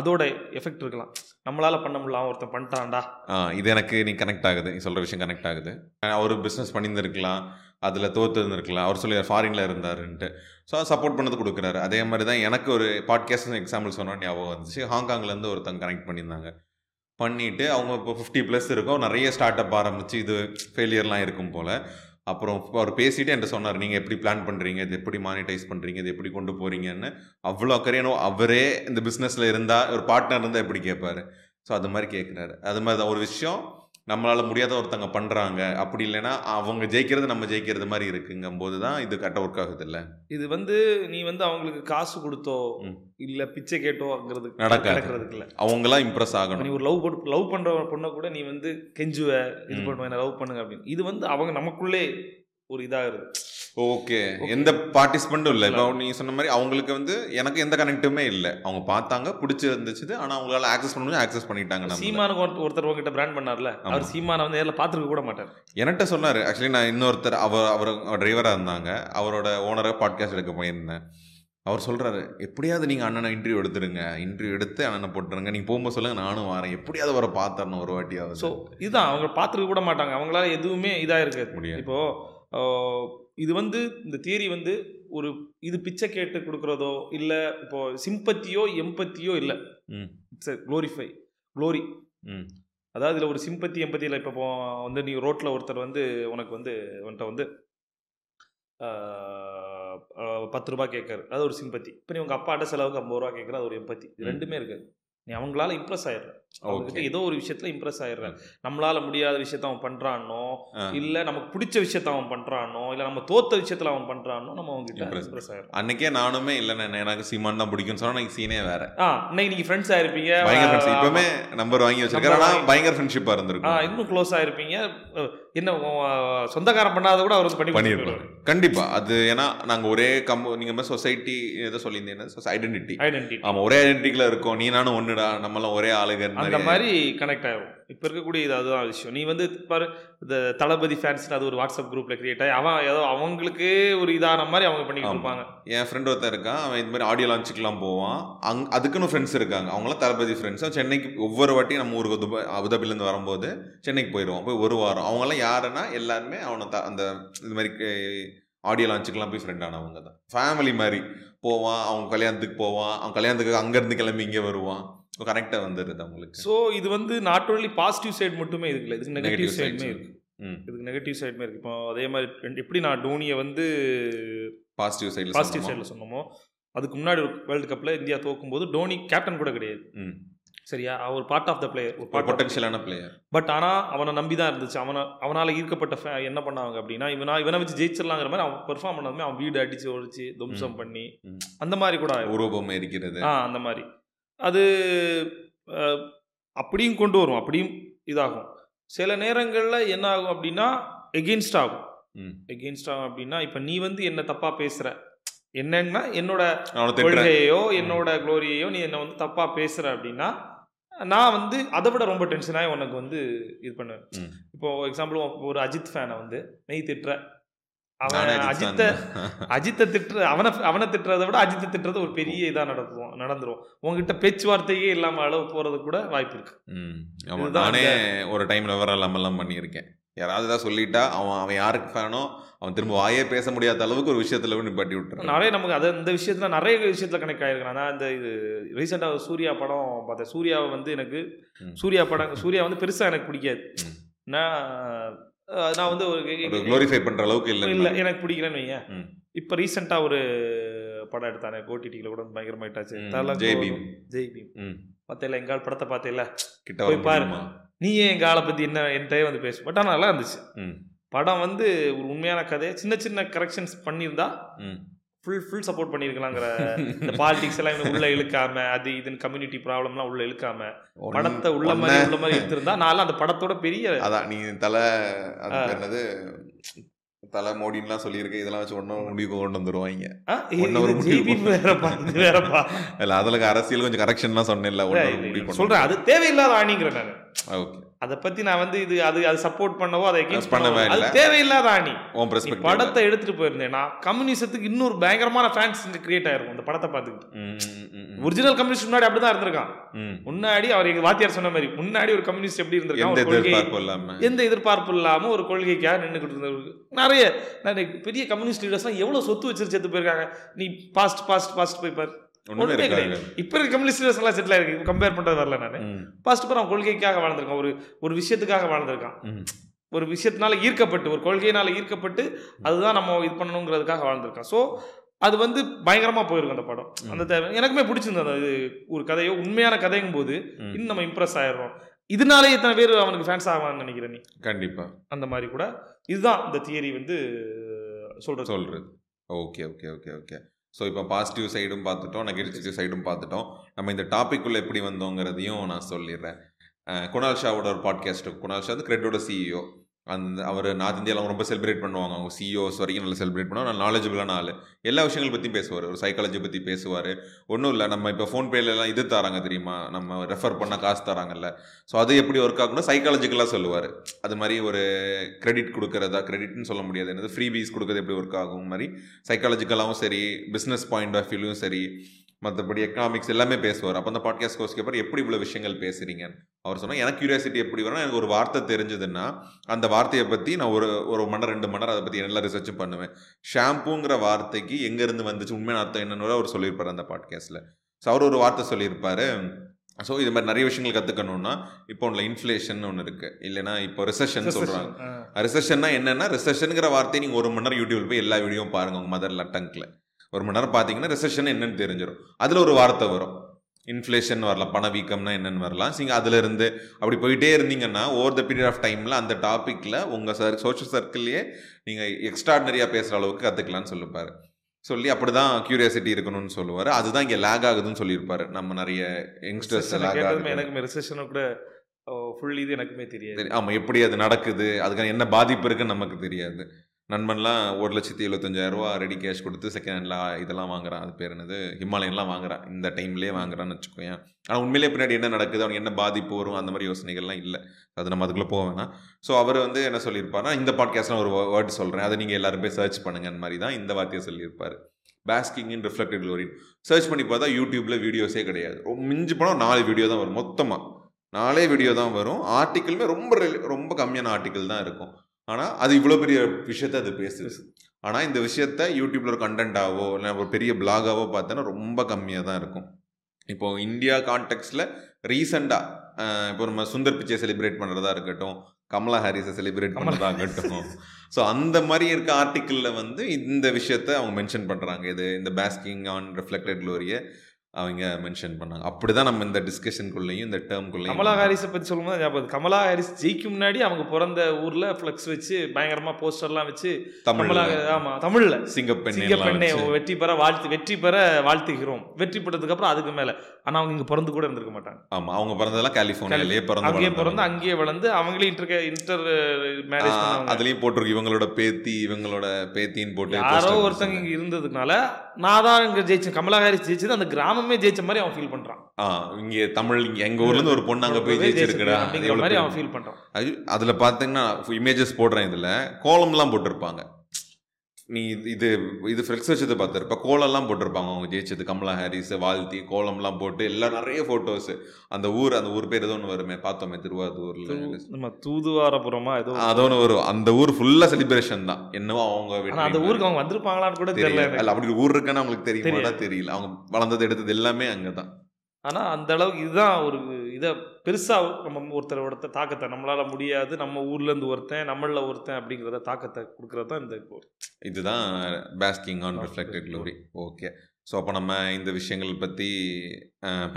அதோட எஃபெக்ட் இருக்கலாம், நம்மளால பண்ண முடியல ஒருத்தன் பண்ணிட்டான்டா. இது எனக்கு நீ கனெக்ட் ஆகுது, நீ சொல்ற விஷயம் கனெக்ட் ஆகுது. அவர் பிஸ்னஸ் பண்ணியிருந்திருக்கலாம், அதில் தோற்று இருந்திருக்கலாம், அவர் சொல்லி ஃபாரின்ல இருந்தாருன்ட்டு ஸோ சப்போர்ட் பண்ணது கொடுக்குறாரு. அதே மாதிரி தான் எனக்கு ஒரு பாட்காஸ்ட் எக்ஸாம்பிள் சொன்னோன்னு ஞாபகம் வந்துச்சு. ஹாங்காங்லேருந்து ஒருத்தங்க கனெக்ட் பண்ணியிருந்தாங்க, பண்ணிட்டு அவங்க இப்போ ஃபிஃப்டி ப்ளஸ் இருக்கும், நிறைய ஸ்டார்ட் அப் ஆரம்பிச்சு இது ஃபெயிலியர்லாம் இருக்கும் போல். அப்புறம் அவர் பேசிட்டு என்கிட்ட சொன்னார், நீங்கள் எப்படி பிளான் பண்ணுறீங்க, இது எப்படி மானிட்டைஸ் பண்ணுறீங்க, இது எப்படி கொண்டு போகிறீங்கன்னு அவ்வளோ அக்கறையானோ. அவரே இந்த பிஸ்னஸில் இருந்தால் ஒரு பார்ட்னர் இருந்தால் எப்படி கேட்பாரு. ஸோ அது மாதிரி கேட்குறாரு. அது மாதிரி தான் ஒரு விஷயம் நம்மளால் முடியாத ஒருத்தங்க பண்ணுறாங்க, அப்படி இல்லைன்னா அவங்க ஜெயிக்கிறது நம்ம ஜெயிக்கிறது மாதிரி இருக்குங்கும்போது தான் இது கரெக்டாக ஒர்க் ஆகுது. இல்லை இது வந்து நீ வந்து அவங்களுக்கு காசு கொடுத்தோ இல்லை பிச்சை கேட்டோங்கிறது நடக்கிறதுக்கு இல்லை, அவங்களாம் இம்ப்ரெஸ் ஆகணும். நீ ஒரு லவ் போட்டு லவ் பண்ணுற பொண்ணை கூட நீ வந்து கெஞ்சுவ, இது பண்ணுவேன் லவ் பண்ணுங்க அப்படின்னு. இது வந்து அவங்க நமக்குள்ளே ஒரு இதாகுது. ஓகே எந்த பார்ட்டிசிபெண்ட்டும் இல்லை. இப்போ நீங்கள் சொன்ன மாதிரி அவங்களுக்கு வந்து எனக்கு எந்த கனெக்ட்டுமே இல்லை, அவங்க பார்த்தாங்க பிடிச்சிருந்துச்சு, ஆனால் அவங்களால ஆக்சஸ் பண்ணணும், ஆக்சஸ் பண்ணிட்டாங்க. சீமானுக்கு ஒருத்தர் உங்ககிட்ட பிராண்ட் பண்ணார்ல, அவர் சீமானை வந்து நேரில் பார்த்துருக்க கூட மாட்டார். என்கிட்ட சொன்னார் ஆக்சுவலி. நான் இன்னொருத்தர் அவர் அவர் டிரைவராக இருந்தாங்க, அவரோட ஓனராக பாட்காஸ்ட் எடுக்க போயிருந்தேன். அவர் சொல்கிறாரு, எப்படியாவது நீங்கள் அண்ணனை இன்டர்வியூ எடுத்துருங்க, இன்டர்வியூ எடுத்து அண்ணனை போட்டுருங்க, நீங்கள் போகும்போது சொல்லுங்கள் நானும் வரேன், எப்படியாவது வர பார்த்துடணும் ஒரு வாட்டியாவது. ஸோ இதுதான் அவங்க பார்த்துருக்க கூட மாட்டாங்க, அவங்களால எதுவுமே இதாக இருக்க முடியாது. இப்போது இது வந்து இந்த தியரி வந்து ஒரு இது பிச்சை கேட்டு கொடுக்குறதோ இல்லை இப்போ சிம்பத்தியோ எம்பத்தியோ இல்லை. It's glorify glory. அதாவது இதில் ஒரு சிம்பத்தி எம்பத்தி இல்லை. இப்போ வந்து நீ ரோட்டில் ஒருத்தர் வந்து உனக்கு வந்து உன்கிட்ட வந்து பத்து ரூபா கேட்குறாரு, அது ஒரு சிம்பத்தி. இப்போ நீ உங்கள் அப்பாட்ட செலவுக்கு ஐம்பது ரூபா கேட்குற, அது ஒரு எம்பத்தி. இது ரெண்டுமே இருக்காது. நீ அவங்களால இம்ப்ரெஸ் ஆயிடுற, அவங்ககிட்ட ஏதோ ஒரு விஷயத்துல இம்ப்ரெஸ் ஆயிடுற. நம்மளால முடியாத விஷயத்த அவன் பண்றானோ, இல்ல நமக்கு பிடிச்ச விஷயத்த அவன் பண்றானோ, இல்ல நம்ம தோத்த விஷயத்துல அவன் பண்றானோ, நம்ம அவங்ககிட்ட இம்ப்ரெஸ் ஆயிடும். அன்னைக்கே நானுமே இல்ல எனக்கு சீமான் தான் பிடிக்கும் சொன்னா எனக்கு சீனே வேற. இன்னைக்கு நீங்க ஃப்ரெண்ட்ஸ் ஆயிருப்பீங்க, இப்பவுமே நம்பர் வாங்கி வச்சிருக்கேன், பயங்கர ஃப்ரெண்ட்ஷிப்பா இருந்திருக்கும், இன்னும் க்ளோஸ் ஆயிருப்பீங்க. என்ன சொந்தக்காரம் பண்ணாத கூட அவர் வந்து பண்ணி பண்ணிருப்பாரு கண்டிப்பா. அது ஏன்னா நாங்க ஒரே கம்ப நீங்க சொசைட்டி ஏதோ சொல்லியிருந்தீங்கன்னா ஐடென்டிட்டி ஐடென்டிட்டி ஆமா ஒரே ஐடென்டிட்டில இருக்கும். நீ நானும் ஒண்ணுடா, நம்மளாம் ஒரே ஆளுங்க அந்த மாதிரி கனெக்ட் ஆகும். இப்ப இருக்கக்கூடிய இது அதுதான் விஷயம். நீ வந்து பாரு இந்த தளபதி ஃபேன்ஸ் அது ஒரு வாட்ஸ்அப் குரூப்ல கிரியேட் ஆகி அவன் ஏதோ அவங்களுக்கு ஒரு இதான மாதிரி அவங்க பண்ணிட்டு இருப்பாங்க. என் ஃப்ரெண்ட் ஒருத்தன் இருக்கான், அவன் இந்த மாதிரி ஆடியோ லான்ச்சுக்குலாம் போவான். அங் அதுக்குன்னு ஃப்ரெண்ட்ஸ் இருக்காங்க, அவங்களாம் தளபதி ஃப்ரெண்ட்ஸ். சென்னைக்கு ஒவ்வொரு வாட்டியும் நம்ம ஊருக்கு துபாய் அபுதாபிலேருந்து வரும்போது சென்னைக்கு போயிடுவான், போய் ஒரு வாரம். அவங்களாம் யாருன்னா எல்லாருமே அவனை த அந்த இது மாதிரி ஆடியோ லான்ச்சுக்கெல்லாம் போய் ஃப்ரெண்ட் ஆனவங்க தான். ஃபேமிலி மாதிரி போவான், அவங்க கல்யாணத்துக்கு போவான், அவன் கல்யாணத்துக்கு அங்கேருந்து கிளம்பி இங்கே வருவான். ஸோ கரெக்டாக வந்துடுது அவங்களுக்கு. ஸோ இது வந்து நாட் ஓன்லி பாசிட்டிவ் சைடு மட்டுமே இருக்குல்ல, இதுக்கு நெகட்டிவ் சைடுமே இருக்குது. இதுக்கு நெகட்டிவ் சைடுமே இருக்குது. இப்போ அதே மாதிரி எப்படி நான் டோனியை வந்து பாசிட்டிவ் சைடில் பாசிட்டிவ் சைடில் சொன்னோமோ, அதுக்கு முன்னாடி வேர்ல்டு கப்பில் இந்தியா தோக்கும் போது டோனி கேப்டன் கூட கிடையாது, சரியா? அவர் பார்ட் ஆஃப் த பிளேயர், ஒரு பொட்டன்ஷியலான பிளேயர். பட் ஆனால் அவனை நம்பி தான் இருந்துச்சு. அவனை அவனால் ஈர்க்கப்பட்ட என்ன பண்ணாங்க அப்படின்னா, இவனா இவனை வச்சு ஜெயிச்சிடலாங்கிற மாதிரி அவன் பெர்ஃபார்ம் பண்ணாதுமே அவன் வீடு அடிச்சு ஒழிச்சு தும்சம் பண்ணி அந்த மாதிரி கூட உருவம் இருக்கிறது. ஆ அந்த மாதிரி அது அப்படியும் கொண்டு வரும், அப்படியும் இதாகும். சில நேரங்களில் என்ன ஆகும் அப்படின்னா எகெயின்ஸ்ட் ஆகும். எகெயின்ஸ்ட் ஆகும் அப்படின்னா இப்போ நீ வந்து என்ன தப்பாக பேசுகிற, என்னன்னா என்னோட கொள்கையோ என்னோட குளோரியையோ நீ என்னை வந்து தப்பாக பேசுகிற அப்படின்னா நான் வந்து அதை விட ரொம்ப டென்ஷனாக உனக்கு வந்து இது பண்ணுவேன். இப்போ எக்ஸாம்பிள் ஒரு அஜித் ஃபேனை வந்து நெய் திட்டுற, அவன் அஜித்தை அஜித்தை திட்டுற அவனை அவனை திட்டுறதை விட அஜித்தை திட்டுறது ஒரு பெரிய இதாக நடக்கும் நடந்துரும். உங்ககிட்ட பேச்சுவார்த்தையே இல்லாமல் அளவு போகிறது கூட வாய்ப்பு இருக்கு. நானே ஒரு டைம்ல வர இல்லாமல்லாம் பண்ணியிருக்கேன். யாராவது ஏதாவது சொல்லிட்டா அவன் அவன் யாருக்கு ஃபேனோ அவன் திரும்ப வாயே பேச முடியாத அளவுக்கு ஒரு விஷயத்துல நிப்பாட்டி விட்டுறான். நிறைய நமக்கு அதை இந்த விஷயத்துல நிறைய விஷயத்துல கனெக்ட் ஆகிருக்கேன். நான் இந்த இது ரீசெண்டாக சூர்யா படம் பார்த்தேன். சூர்யாவை வந்து எனக்கு சூர்யா படம் சூர்யா வந்து பெருசாக எனக்கு பிடிக்காது. நான் நான் வந்து ஒரு க்ளோரிஃபை பண்ணுற அளவுக்கு இல்லை இல்லை எனக்கு பிடிக்கிறேன்னு வைங்க. இப்போ ரீசெண்டாக ஒரு படம் எடுத்தானே ஓடிடியில் கூட பயங்கரமாயிட்டாச்சு, ஜெய்பீம் ஜெய்பீம் பார்த்தில்ல, எங்கால் படத்தை பார்த்தில்ல, கிட்ட போய் பாருமா, நீ ஏன் எங்காலை பற்றி என்ன என்கிட்ட வந்து பேசு. பட் ஆனால் நல்லா இருந்துச்சு படம். வந்து ஒரு உண்மையான கதையை சின்ன சின்ன கரெக்ஷன்ஸ் பண்ணியிருந்தா ஃபுல் ஃபுல் சப்போர்ட் பண்ணியிருக்கலாங்கிற இந்த பாலிடிக்ஸ் எல்லாம் உள்ளே இழுக்காம, அது இதுன்னு கம்யூனிட்டி ப்ராப்ளம்லாம் உள்ளே இழுக்காம படத்தை உள்ள மாதிரி உள்ள மாதிரி எடுத்திருந்தா நான் அந்த படத்தோட பெரிய அதான் நீ தலை என்னது தலை மோடின்லாம் சொல்லியிருக்கேன். இதெல்லாம் வச்சு ஒன்றும் முடிவு கொண்டு வந்துடுவாங்க. வேறப்பா இல்லை அதில் அரசியல் கொஞ்சம் கரெக்ஷன்லாம் சொன்னேன்ல சொல்கிறேன், அது தேவையில்லாத ஆணிங்கிறேன் நான். ஓகே அதை பற்றி நான் வந்து இது அது அது சப்போர்ட் பண்ணவோ அதை பண்ணவே இல்லை, தேவையில்லாத ஆணி. படத்தை எடுத்துகிட்டு போயிருந்தேன்னா கம்யூனிசத்துக்கு இன்னொரு பயங்கரமான ஃபேன்ஸ் கிரியேட் ஆகிருக்கும் அந்த படத்தை பார்த்துக்கிட்டு. ஒரிஜினல் கம்யூனிஸ்ட் முன்னாடி அப்படி தான் இருந்திருக்கான். முன்னாடி அவர் எங்கள் வாத்தியார் சொன்ன மாதிரி முன்னாடி ஒரு கம்யூனிஸ்ட் எப்படி இருந்திருக்காங்க, எந்த எதிர்பார்ப்பு இல்லாமல் ஒரு கொள்கைக்காக நின்றுக்கிட்டு இருந்தவருக்கு நிறைய நிறைய பெரிய கம்யூனிஸ்ட் லீடர்ஸ்லாம் எவ்வளோ சொத்து வச்சிரு செத்து போயிருக்காங்க. நீ பாஸ்ட் பாஸ்ட் பாஸ்ட் போய் பாரு, இப்ப இருக்க கம்யூனிஸ்ட் எல்லாம் செட்டில் ஆயிருக்கு. கம்பேர் பண்றது வரல நானு. ஃபர்ஸ்ட் பேர் அவன் கொள்கைக்காக வாழ்ந்திருக்கான், ஒரு ஒரு விஷயத்துக்காக வாழ்ந்திருக்கான், ஒரு விஷயத்தினால ஈர்க்கப்பட்டு ஒரு கொள்கையினால ஈர்க்கப்பட்டு அதுதான் நம்ம இது பண்ணணுங்கிறதுக்காக வாழ்ந்திருக்கான். ஸோ அது வந்து பயங்கரமா போயிருக்கும் அந்த படம். அந்த தேவை எனக்குமே பிடிச்சிருந்தது. அது ஒரு கதையோ உண்மையான கதையும் போது இன்னும் நம்ம இம்ப்ரெஸ் ஆயிடுறோம். இதனாலே இத்தனை பேர் அவனுக்கு ஃபேன்ஸ் ஆவான்னு நினைக்கிறேன் நீ. கண்டிப்பா அந்த மாதிரி கூட இதுதான் இந்த தியரி வந்து சொல்ற சொல்றது. Okay okay okay okay so இப்போ பாசிட்டிவ் சைடும் பார்த்துட்டோம், நெகட்டிவ் சைடும் பார்த்துட்டோம். நம்ம இந்த டாப்பிக்குள்ளே எப்படி வந்தோங்கிறதையும் நான் சொல்லிடுறேன். குணால் ஷாவோட ஒரு பாட்காஸ்ட்டு, குணால் ஷா வந்து கிரெட்டோட சிஇஓ. அந்த அவர் நார்த் இந்தியாவில் ரொம்ப செலிப்ரேட் பண்ணுவாங்க, அவங்க சிஇஓஸ் வரைக்கும் நல்லா செலிப்ரேட் பண்ணுவாங்க. நான் நாலேஜபிளான ஆள், எல்லா விஷயங்கள் பற்றியும் பேசுவார். ஒரு சைக்காலஜி பற்றி பேசுவார். ஒன்றும் இல்லை நம்ம இப்போ ஃபோன்பேலலாம் இது தராங்க தெரியுமா, நம்ம ரெஃபர் பண்ணால் காசு தராங்கல்ல, ஸோ அது எப்படி ஒர்க் ஆகும்னா சைக்காலஜிக்கலாக சொல்லுவார். அது மாதிரி ஒரு கிரெடிட் கொடுக்குறதா, கிரெடிட்னு சொல்ல முடியாது, என்னது ஃப்ரீ பீஸ் கொடுக்குறது எப்படி ஒர்க் ஆகும் மாதிரி சைக்காலஜிக்கலாகவும் சரி, பிஸ்னஸ் பாயிண்ட் ஆஃப் வியூலையும் சரி, மற்றபடி எக்கனாமிக்ஸ் எல்லாமே பேசுவார். அப்போ அந்த பாட்காஸ்ட் கோர்ஸ் கேட்பார், எப்படி இவ்வளோ விஷயங்கள் பேசுகிறீங்க அவர் சொன்னால். எனக்கு கியூரியாசிட்டி எப்படி வரணும், எனக்கு ஒரு வார்த்தை தெரிஞ்சதுன்னா அந்த வார்த்தையை பற்றி நான் ஒரு ஒரு மணி நேரம் ரெண்டு மணி நேரம் அதை பற்றி எல்லா ரிசர்ச்சும் பண்ணுவேன். ஷாம்புங்கிற வார்த்தைக்கு எங்கேருந்து வந்துச்சு, உண்மையான அர்த்தம் என்னன்னு அவர் சொல்லியிருப்பார் அந்த பாட்காஸ்ட்டில். ஸோ அவர் ஒரு வார்த்தை சொல்லியிருப்பார். ஸோ இது மாதிரி நிறைய விஷயங்கள் கற்றுக்கணும்னா இப்போ ஒன்றில் இன்ஃப்ளேஷன் ஒன்று இருக்குது, இல்லைனா இப்போ ரிசெஷன் சொல்கிறாங்க. ரிசெஷன்னா என்னென்னா, ரிசெஷனுங்கிற வார்த்தையை நீங்கள் ஒரு மணி நேரம் யூடியூபில் போய் எல்லா வீடியோவும் பாருங்கள், உங்கள் மதர் லட்டங்கில் ஒரு மணி நேரம் பார்த்தீங்கன்னா ரிசெஷன் என்னென்னு தெரிஞ்சிடும். அதில் ஒரு வார்த்தை வரும், இன்ஃப்ளேஷன் வரலாம், பணவீக்கம்னா என்னென்னு வரலாம். நீங்கள் அதிலிருந்து அப்படி போயிட்டே இருந்தீங்கன்னா ஓவர் த பீரியட் ஆஃப் டைமில் அந்த டாப்பிக்கில் உங்கள் சர் சோஷியல் சர்க்கிள்லேயே நீங்கள் எக்ஸ்ட்ராடினரியாக பேசுகிற அளவுக்கு கற்றுக்கலான்னு சொல்லிப்பார். சொல்லி அப்படி தான் கியூரியாசிட்டி இருக்கணும்னு சொல்லுவார். அதுதான் இங்கே லேக் ஆகுதுன்னு சொல்லியிருப்பாரு. நம்ம நிறைய யங்ஸ்டர்ஸ் எனக்கு ரிசெஷனை கூட ஃபுல் இது எனக்குமே தெரியாது. ஆமாம், எப்படி அது நடக்குது, அதுக்கான என்ன பாதிப்பு இருக்குன்னு நமக்கு தெரியாது. நண்பன்லாம் ஒரு லட்சத்தி எழுபத்தஞ்சாயிரம் ரூபா ரெடி கேஷ் கொடுத்து செகண்ட் ஹேண்டில் இதெல்லாம் வாங்குறான், அது பேர் என்னது, ஹிமாலயன்லாம் வாங்குறான், இந்த டைம்லேயே வாங்குறான்னு வச்சுக்கோங்க. ஆனால் உண்மையிலே பின்னாடி என்ன நடக்குது, அவனுக்கு என்ன பாதிப்பு வரும், அந்த மாதிரி யோசனைகள்லாம் இல்லை. அது நம்ம அதுக்குள்ளே போக வேணாம். ஸோ அவர் வந்து என்ன சொல்லியிருப்பாருன்னா, இந்த பாட்காஸ்ட்லாம் ஒரு வேர்டு சொல்கிறேன், அதை நீங்கள் எல்லாரும் போய் சர்ச் பண்ணுங்க மாதிரி தான் இந்த வார்த்தையை சொல்லியிருப்பார். Basking in reflected glory. Search பண்ணி பார்த்தா யூடியூப்பில் வீடியோஸே கிடையாது. மிஞ்சி போனால் நாலு வீடியோ தான் வரும், மொத்தமாக நாலே வீடியோ தான் வரும். ஆர்டிக்கிளுமே ரொம்ப ரொம்ப கம்மியான ஆர்டிக்கிள் தான் இருக்கும். ஆனால் அது இவ்வளோ பெரிய விஷயத்த அது பேசுது. ஆனால் இந்த விஷயத்த யூடியூப்பில் ஒரு கண்டென்ட்டாவோ இல்லை ஒரு பெரிய பிளாகாவோ பார்த்தோன்னா ரொம்ப கம்மியாக தான் இருக்கும். இப்போது இந்தியா கான்டெக்ஸ்டில் ரீசெண்டாக இப்போ நம்ம சுந்தர் பிச்சையை செலிப்ரேட் பண்ணுறதா இருக்கட்டும், கமலா ஹாரிஸை செலிப்ரேட் பண்ணுறதா இருக்கட்டும், ஸோ அந்த மாதிரி இருக்க ஆர்டிக்கிளில் வந்து இந்த விஷயத்த அவங்க மென்ஷன் பண்ணுறாங்க. இது இந்த பேஸ்கிங் ஆன் ரிஃப்ளெக்டட் க்ளோரியை அவங்க மென்ஷன் பண்ணாங்க. அப்படிதான் நம்ம இந்த டிஸ்கஷனுக்குள்ளேயும் இந்த டேர்ம்குள்ளேயும் கமலா ஹாரிஸை பற்றி சொல்லும்போது ஞாபகம், கமலா ஹாரிஸ் ஜெயிக்கும் முன்னாடி அவங்க பிறந்த ஊரில் ஃப்ளெக்ஸ் வச்சு பயங்கரமாக போஸ்டர்லாம் வச்சு தமிழ், ஆமாம் தமிழில் சிங்கப்பெண் சிங்கப்பெண்ணை வெற்றி பெற வாழ்த்து வெற்றி பெற வாழ்த்துகிறோம், வெற்றி பெற்றதுக்கு அப்புறம் அதுக்கு மேலே. ஆனால் அவங்க இங்கே பிறந்து கூட இருந்திருக்க மாட்டாங்க. ஆமாம், அவங்க பிறந்ததெல்லாம் கலிஃபோர்னியாலே பிறந்து அங்கேயே பிறந்து அங்கேயே வளர்ந்து அவங்களே இன்டர் இன்டர் மேரேஜ் அதுலேயும் போட்டிருக்கு, இவங்களோட பேத்தி இவங்களோட பேத்தின்னு போட்டு யாரோ ஒருத்தங்க இங்கே இருந்ததுனால நான் தான் இங்கே ஜெயிச்சேன், கமலா ஹாரிஸ் ஜெயிச்சது அந்த கிராம ஜெயிச்ச மாதிரி அவன் ஃபீல் பண்றான். இங்க தமிழ் எங்க ஊர்ல இருந்து ஒரு பொண்ணு அங்க போய் ஜெயிச்சிருக்கான் அப்படிங்கிற மாதிரி அவன் ஃபீல் பண்றான். அதுல பாத்தீங்கன்னா இமேஜஸ் போடுறேன், இதுல கோலம் எல்லாம் போட்டிருப்பாங்க. நீ இது இது ஃப்ளெக்ஸ் வச்சது பார்த்துருப்ப, கோலம்லாம் போட்டிருப்பாங்க அவங்க ஜெயிச்சது, கமலா ஹாரிஸ் வாழ்த்தி கோலம்லாம் போட்டு எல்லாம் நிறைய ஃபோட்டோஸ். அந்த ஊர் அந்த ஊர் பேர் ஏதோ ஒன்று வருமே பார்த்தோமே, திருவாரூர்ல நம்ம தூதுவாரபுரமா ஏதோ அதோ ஒன்று வரும். அந்த ஊர் ஃபுல்லாக செலிப்ரேஷன் தான். என்னவோ அவங்க அந்த ஊருக்கு அவங்க வந்திருப்பாங்களான்னு கூட தெரியல, இல்லை அப்படி ஊர் இருக்குன்னு அவங்களுக்கு தெரியுமா தெரியல. அவங்க வளர்ந்தது எடுத்தது எல்லாமே அங்கே தான். ஆனால் அந்த அளவுக்கு இதுதான் ஒரு இதை பெருசாக நம்ம ஒருத்தர் ஒருத்தர் தாக்கத்தை நம்மளால் முடியாது, நம்ம ஊர்லேருந்து ஒருத்தன் நம்மளில் ஒருத்தன் அப்படிங்கிறத தாக்கத்தை கொடுக்குறது தான் இந்த இதுதான் basking on reflected glory. Okay, so அப்போ நம்ம இந்த விஷயங்கள் பற்றி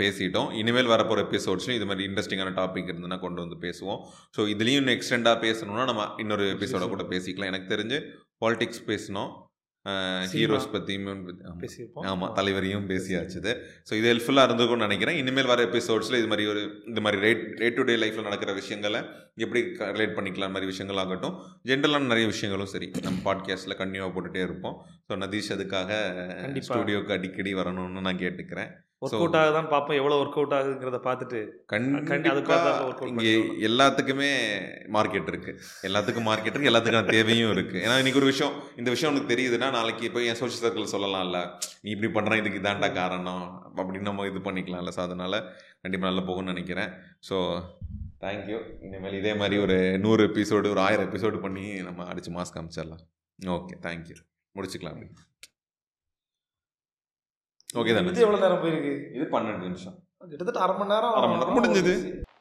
பேசிட்டோம். இனிமேல் வரப்போகிற எபிசோட்ஸும் இது மாதிரி இன்ட்ரெஸ்டிங்கான டாபிக் இருந்ததுன்னா கொண்டு வந்து பேசுவோம். ஸோ இதுலேயும் இன்னும் எக்ஸ்டெண்டாக பேசணும்னா நம்ம இன்னொரு எபிசோட கூட பேசிக்கலாம். எனக்கு தெரிஞ்சு பாலிடிக்ஸ் பேசணும், ஹீரோஸ் பற்றியுமே பேசியிருப்போம். ஆமாம், தலைவரையும் பேசியாச்சுது. ஸோ இது ஹெல்ப்ஃபுல்லாக இருந்துக்கும்னு நினைக்கிறேன். இனிமேல் வர எபிசோட்ஸில் இது மாதிரி ஒரு இந்த மாதிரி டே டே டு டே லைஃப்பில் நடக்கிற விஷயங்களை எப்படி ரிலேட் பண்ணிக்கலாம் மாதிரி விஷயங்கள் ஆகட்டும், ஜென்ரலான நிறைய விஷயங்களும் சரி நம்ம பாட்காஸ்ட்டில் கண்டினியூவாக போட்டுகிட்டே இருப்போம். ஸோ நதீஷ் அதுக்காக ஸ்டூடியோவுக்கு அடிக்கடி வரணும்னு நான் கேட்டுக்கிறேன். ஒர்க் அவுட் ஆக தான் பார்ப்போம், எவ்வளோ ஒர்க் அவுட் ஆகுதுங்கிறத பார்த்துட்டு கண்டிப்பாக இங்கே எல்லாத்துக்குமே மார்க்கெட் இருக்குது, எல்லாத்துக்கும் மார்க்கெட் இருக்குது, எல்லாத்துக்கான தேவையும் இருக்குது. ஏன்னா இன்றைக்கி ஒரு விஷயம் இந்த விஷயம் உனக்கு தெரியுதுன்னா நாளைக்கு இப்போ என் சோஷியல் சர்க்கிள் சொல்லலாம்ல, நீ இப்படி பண்ணுறேன் இதுக்கு இதாண்டா காரணம் அப்படின்னு நம்ம இது பண்ணிக்கலாம்ல. ஸோ அதனால் கண்டிப்பாக நல்லா போகும்னு நினைக்கிறேன். So thank you. இனிமேல் இதே மாதிரி ஒரு நூறு எபிசோடு ஒரு ஆயிரம் எபிசோடு பண்ணி நம்ம அடித்து மாஸ்க் காமிச்சிடலாம். Okay, thank you. முடிச்சுக்கலாம். ஓகே தான், எவ்வளோ நேரம் போயிருக்கு இது? பன்னெண்டு நிமிஷம், கிட்டத்தட்ட அரை மணி நேரம் அரை மணி நேரம் முடிஞ்சது.